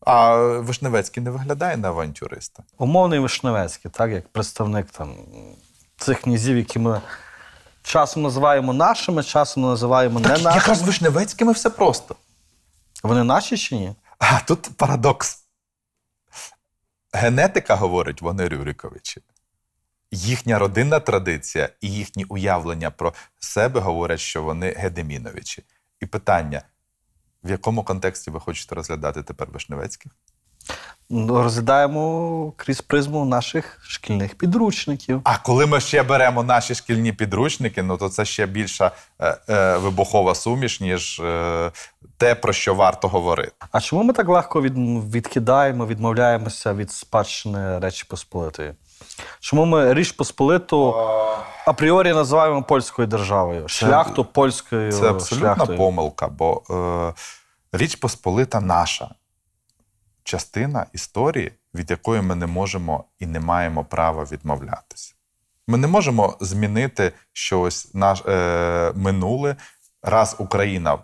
А Вишневецький не виглядає на авантюриста? Умовний Вишневецький, так, як представник там, цих князів, які ми часом називаємо нашими, часом називаємо так, не нашими. Якраз з Вишневецькими все просто. Вони наші чи ні? А тут парадокс. Генетика говорить, вони Рюриковичі. Їхня родинна традиція і їхні уявлення про себе говорять, що вони Гедеміновичі. І питання, в якому контексті ви хочете розглядати тепер Вишневецьких? Розглядаємо крізь призму наших шкільних підручників. А коли ми ще беремо наші шкільні підручники, ну то це ще більша е, е, вибухова суміш, ніж е, те, про що варто говорити. А чому ми так легко від, відкидаємо, відмовляємося від спадщини Речі Посполитої? Чому ми Річ Посполиту апріорі називаємо польською державою, шляхту польською шляхтою? Це абсолютна шляхтою. Помилка, бо е, Річ Посполита наша. Частина історії, від якої ми не можемо і не маємо права відмовлятися. Ми не можемо змінити щось наш, е, минуле. Раз Україна в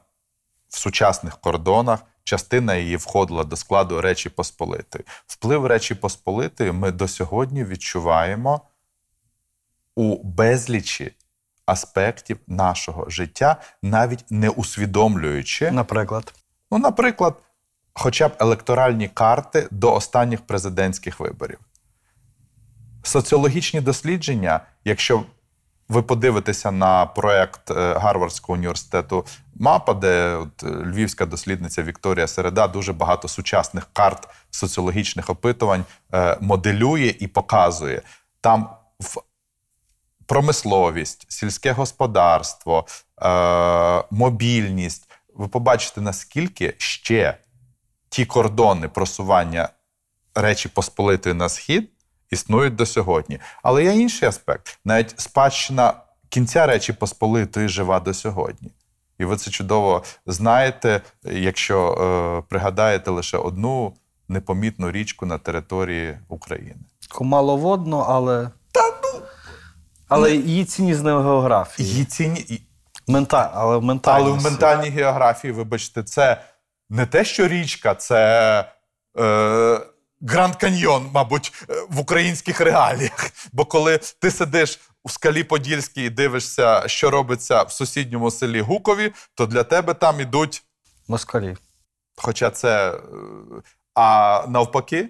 сучасних кордонах, частина її входила до складу Речі Посполитої. Вплив Речі Посполитої ми до сьогодні відчуваємо у безлічі аспектів нашого життя, навіть не усвідомлюючи. Наприклад? Ну, наприклад, хоча б електоральні карти до останніх президентських виборів. Соціологічні дослідження, якщо ви подивитеся на проєкт Гарвардського університету «Мапа», де от львівська дослідниця Вікторія Середа дуже багато сучасних карт соціологічних опитувань моделює і показує. Там в промисловість, сільське господарство, мобільність. Ви побачите, наскільки ще ті кордони просування Речі Посполитої на схід існують до сьогодні. Але є інший аспект. Навіть спадщина кінця Речі Посполитої жива до сьогодні. І ви це чудово знаєте, якщо е, пригадаєте лише одну непомітну річку на території України. Маловодно, але... Та, ну... Але не... її цінність не в географії. Її цінні... Мента... Але в ментальній, але в ментальній географії, вибачте, це... Не те, що річка, це е, Гранд Каньйон, мабуть, в українських реаліях. Бо коли ти сидиш у скалі Подільській і дивишся, що робиться в сусідньому селі Гукові, то для тебе там ідуть... москалі. Хоча це... А навпаки,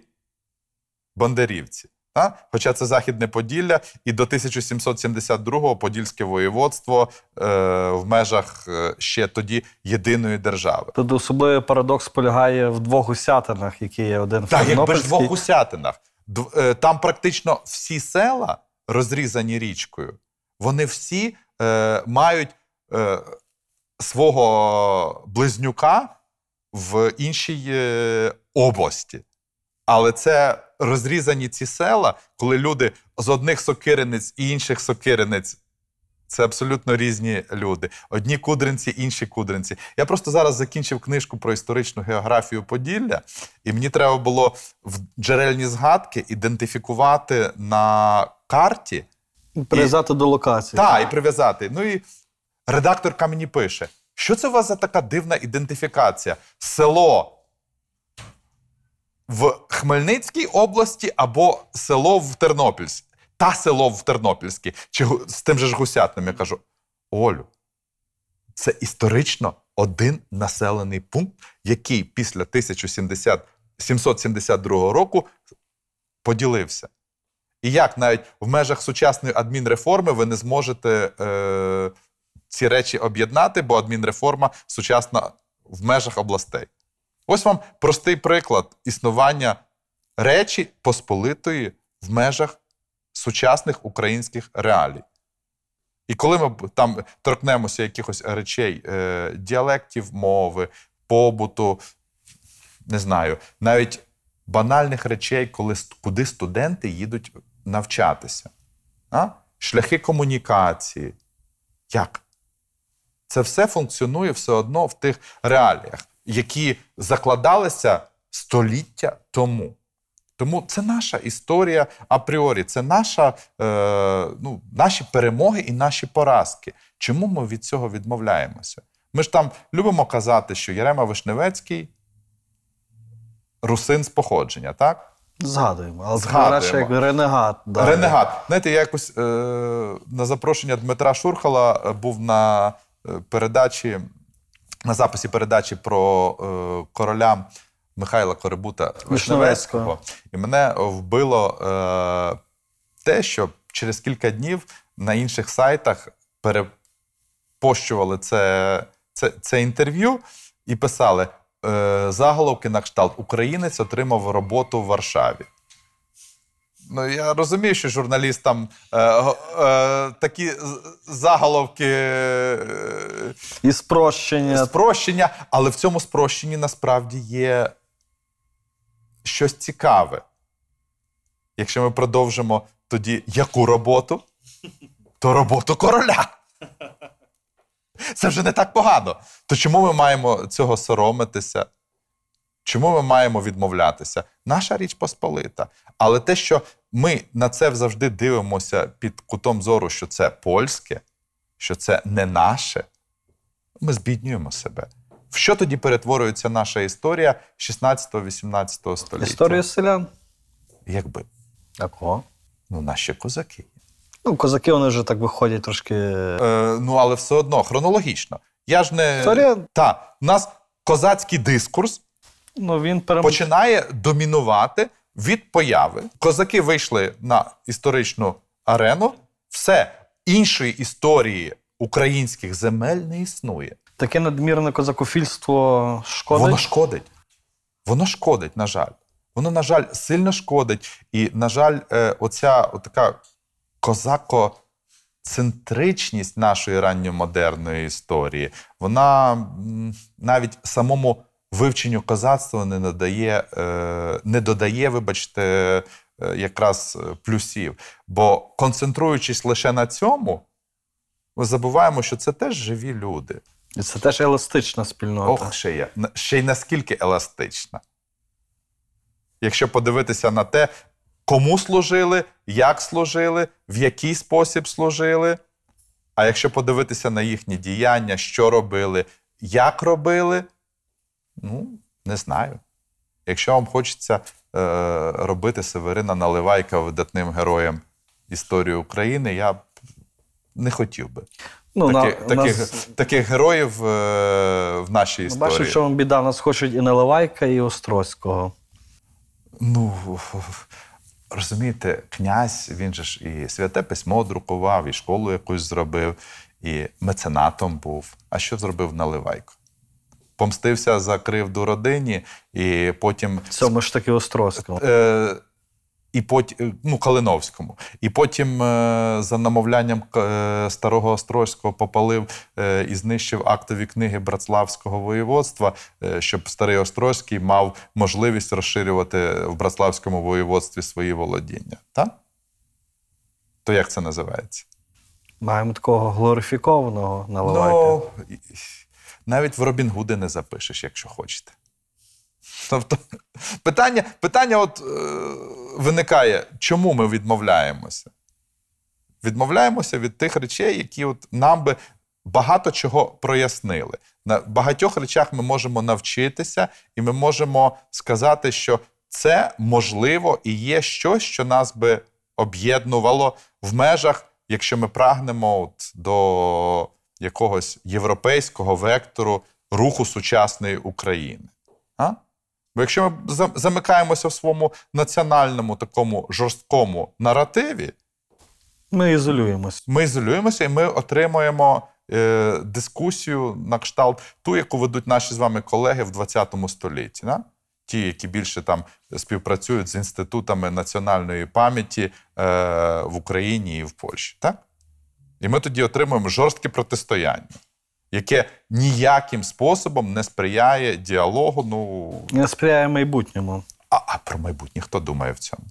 бандерівці. А? Хоча це Західне Поділля, і до тисяча сімсот сімдесят другого Подільське воєводство е, в межах е, ще тоді єдиної держави. Тут особливий парадокс полягає в двох гусятинах, які є один в Тернопільській. Так, якби ж в двох гусятинах. Д, е, там практично всі села, розрізані річкою, вони всі е, мають е, свого близнюка в іншій е, області. Але це розрізані ці села, коли люди з одних Сокиринець і інших Сокиринець – це абсолютно різні люди. Одні кудринці, інші кудринці. Я просто зараз закінчив книжку про історичну географію Поділля, і мені треба було в джерельні згадки ідентифікувати на карті. І прив'язати і... до локації. Так, і прив'язати. Ну і редакторка мені пише, що це у вас за така дивна ідентифікація? Село в Хмельницькій області або село в Тернопільській. Та село в Тернопільській. Чи з тим же ж Гусятним. Я кажу, Олю, це історично один населений пункт, який після тисяча сімсот сімдесят другого року поділився. І як навіть в межах сучасної адмінреформи ви не зможете е- ці речі об'єднати, бо адмінреформа сучасна в межах областей. Ось вам простий приклад існування Речі Посполитої в межах сучасних українських реалій. І коли ми там торкнемося якихось речей, е, діалектів, мови, побуту, не знаю, навіть банальних речей, коли, куди студенти їдуть навчатися. А? Шляхи комунікації. Як? Це все функціонує все одно в тих реаліях, які закладалися століття тому. Тому це наша історія апріорі, це наша, е, ну, наші перемоги і наші поразки. Чому ми від цього відмовляємося? Ми ж там любимо казати, що Ярема Вишневецький – русин з походження, так? Згадуємо, але радше як ренегат. Да. Ренегат. Знаєте, я якось е- на запрошення Дмитра Шурхала був на передачі, на записі передачі про е- короля Михайла Коребута Вишневецького. І мене вбило е- те, що через кілька днів на інших сайтах перепощували це, це, це інтерв'ю і писали заголовки на кшталт «Українець отримав роботу в Варшаві». Ну, я розумію, що журналістам е, е, такі заголовки е, і спрощення. спрощення, але в цьому спрощенні насправді є щось цікаве. Якщо ми продовжимо тоді яку роботу, то роботу короля. Це вже не так погано. То чому ми маємо цього соромитися? Чому ми маємо відмовлятися? Наша Річ Посполита. Але те, що ми на це завжди дивимося під кутом зору, що це польське, що це не наше, ми збіднюємо себе. В що тоді перетворюється наша історія шістнадцятого-вісімнадцятого століття? Історію селян. Якби. А кого? Ну, наші козаки. Ну, козаки, вони вже так виходять трошки... Е, ну, але все одно, хронологічно. Я ж не... Історія... Та, у нас козацький дискурс ну, він перем... починає домінувати від появи. Козаки вийшли на історичну арену, все, іншої історії українських земель не існує. Таке надмірне козакофільство шкодить? Воно шкодить. Воно шкодить, на жаль. Воно, на жаль, сильно шкодить. І, на жаль, оця така... козакоцентричність нашої ранньомодерної історії, вона навіть самому вивченню козацтва не надає, не додає, вибачте, якраз плюсів. Бо концентруючись лише на цьому, ми забуваємо, що це теж живі люди. І це теж еластична спільнота. Ох, ще є. Ще й наскільки еластична. Якщо подивитися на те, кому служили, як служили, в який спосіб служили. А якщо подивитися на їхні діяння, що робили, як робили, ну, не знаю. Якщо вам хочеться е- робити Северина Наливайка видатним героєм історії України, я б не хотів би. Ну, таких, на, таких, нас... таких героїв е- в нашій ну, історії. Бачу, в чому біда. Нас хочуть і Наливайка, і Острозького. Ну... Розумієте, князь, він же ж і святе письмо друкував, і школу якусь зробив, і меценатом був. А що зробив Наливайко? Помстився за кривду родині, і потім... Цьому ж таки Острозькому. Е, і потім, ну, Калиновському. І потім е, за намовлянням е, старого Острозького попалив е, і знищив актові книги Братславського воєводства, е, щоб старий Острозький мав можливість розширювати в Братславському воєводстві свої володіння. Та? То як це називається? Маємо такого глорифікованого Наливайка. Ну, навіть в Робін Гуди не запишеш, якщо хочете. Тобто, питання, питання от, е, виникає, чому ми відмовляємося? Відмовляємося від тих речей, які от нам би багато чого прояснили. На багатьох речах ми можемо навчитися, і ми можемо сказати, що це, можливо, і є щось, що нас би об'єднувало в межах, якщо ми прагнемо от, до якогось європейського вектору руху сучасної України. А? Бо якщо ми замикаємося в своєму національному такому жорсткому наративі, ми ізолюємося. Ми ізолюємося і ми отримуємо е- дискусію на кшталт ту, яку ведуть наші з вами колеги в ХХ столітті. Да? Ті, які більше там співпрацюють з інститутами національної пам'яті е- в Україні і в Польщі. Так? І ми тоді отримуємо жорстке протистояння, яке ніяким способом не сприяє діалогу. Ну... Не сприяє майбутньому. А, а про майбутнє хто думає в цьому?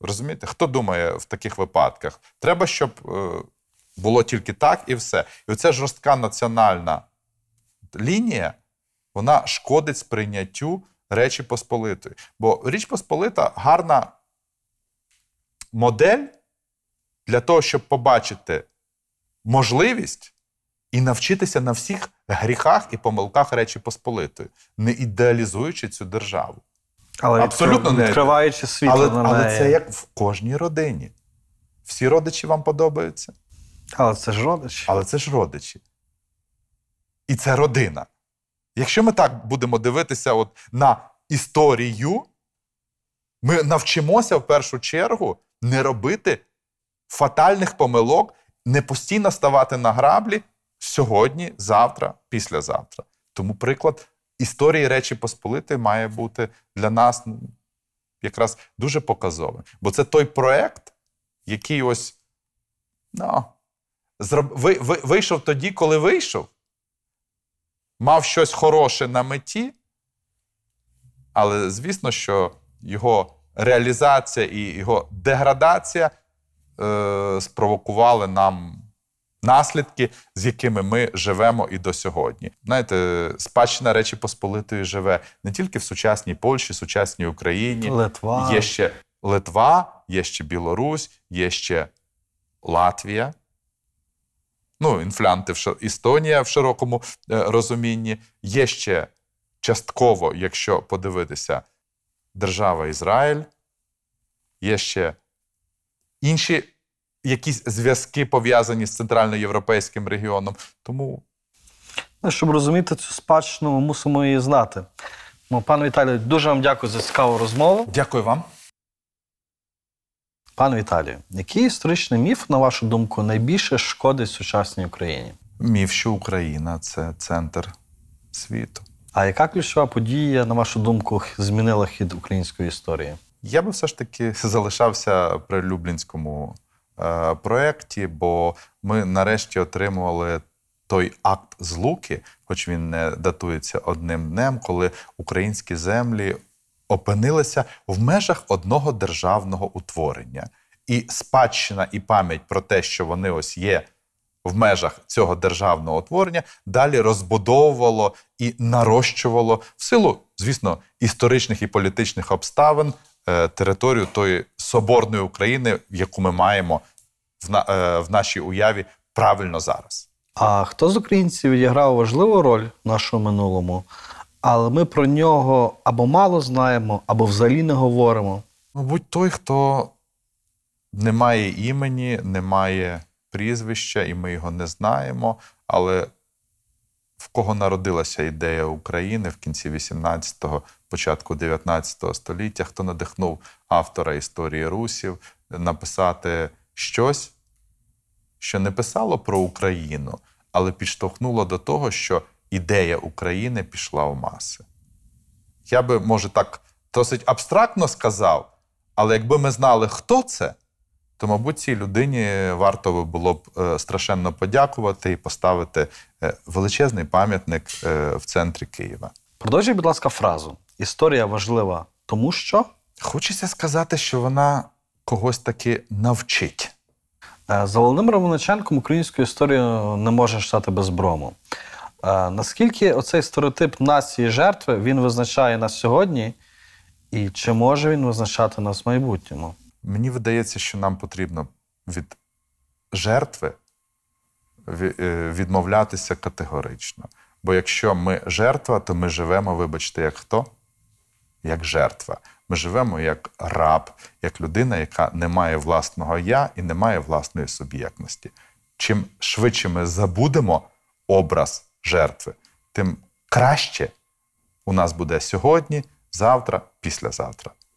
Розумієте? Хто думає в таких випадках? Треба, щоб е, було тільки так і все. І оця жорстка національна лінія, вона шкодить сприйняттю Речі Посполитої. Бо Річ Посполита – гарна модель для того, щоб побачити можливість і навчитися на всіх гріхах і помилках Речі Посполитої, не ідеалізуючи цю державу. Але абсолютно не відкриваючи світло але, на неї. Але це як в кожній родині. Всі родичі вам подобаються. Але це ж родичі. Але це ж родичі. І це родина. Якщо ми так будемо дивитися от на історію, ми навчимося в першу чергу не робити фатальних помилок, не постійно ставати на граблі сьогодні, завтра, післязавтра. Тому приклад історії Речі Посполитої має бути для нас якраз дуже показовим. Бо це той проект, який ось ну, вийшов тоді, коли вийшов, мав щось хороше на меті, але звісно, що його реалізація і його деградація е- спровокували нам наслідки, з якими ми живемо і до сьогодні. Знаєте, спадщина Речі Посполитої живе не тільки в сучасній Польщі, сучасній Україні. Литва. Є ще Литва, є ще Білорусь, є ще Латвія. Ну, інфлянти, Естонія в широкому розумінні. Є ще частково, якщо подивитися, держава Ізраїль. Є ще інші якісь зв'язки, пов'язані з центральноєвропейським регіоном. Тому... Щоб розуміти цю спадщину, ми мусимо її знати. Ну, пане Віталію, дуже вам дякую за цікаву розмову. Дякую вам. Пане Віталію, який історичний міф, на вашу думку, найбільше шкодить сучасній Україні? Міф, що Україна – це центр світу. А яка ключова подія, на вашу думку, змінила хід української історії? Я би все ж таки залишався при Люблінському е, проєкті, бо ми нарешті отримували той акт злуки, хоч він не датується одним днем, коли українські землі опинилися в межах одного державного утворення. І спадщина і пам'ять про те, що вони ось є в межах цього державного утворення, далі розбудовувало і нарощувало в силу, звісно, історичних і політичних обставин територію тої соборної України, яку ми маємо в, на, в нашій уяві правильно зараз. А хто з українців відіграв важливу роль в нашому минулому? Але ми про нього або мало знаємо, або взагалі не говоримо. Мабуть, той, хто не має імені, не має прізвища, і ми його не знаємо, але в кого народилася ідея України в кінці вісімнадцятого, початку дев'ятнадцятого століття, хто надихнув автора історії русів написати щось, що не писало про Україну, але підштовхнуло до того, що ідея України пішла в маси. Я би, може, так досить абстрактно сказав, але якби ми знали, хто це, то, мабуть, цій людині варто би було б страшенно подякувати і поставити величезний пам'ятник в центрі Києва. Продовжуй, будь ласка, фразу. Історія важлива тому, що... Хочеться сказати, що вона когось таки навчить. За Володимиром Винниченком українську історію не може читати Безброму. Наскільки оцей стереотип нації жертви, він визначає нас сьогодні? І чи може він визначати нас в майбутньому? Мені видається, що нам потрібно від жертви відмовлятися категорично. Бо якщо ми жертва, то ми живемо, вибачте, як хто? Як жертва. Ми живемо як раб, як людина, яка не має власного я і не має власної суб'єктності. Чим швидше ми забудемо образ жертви, тим краще у нас буде сьогодні, завтра, післязавтра.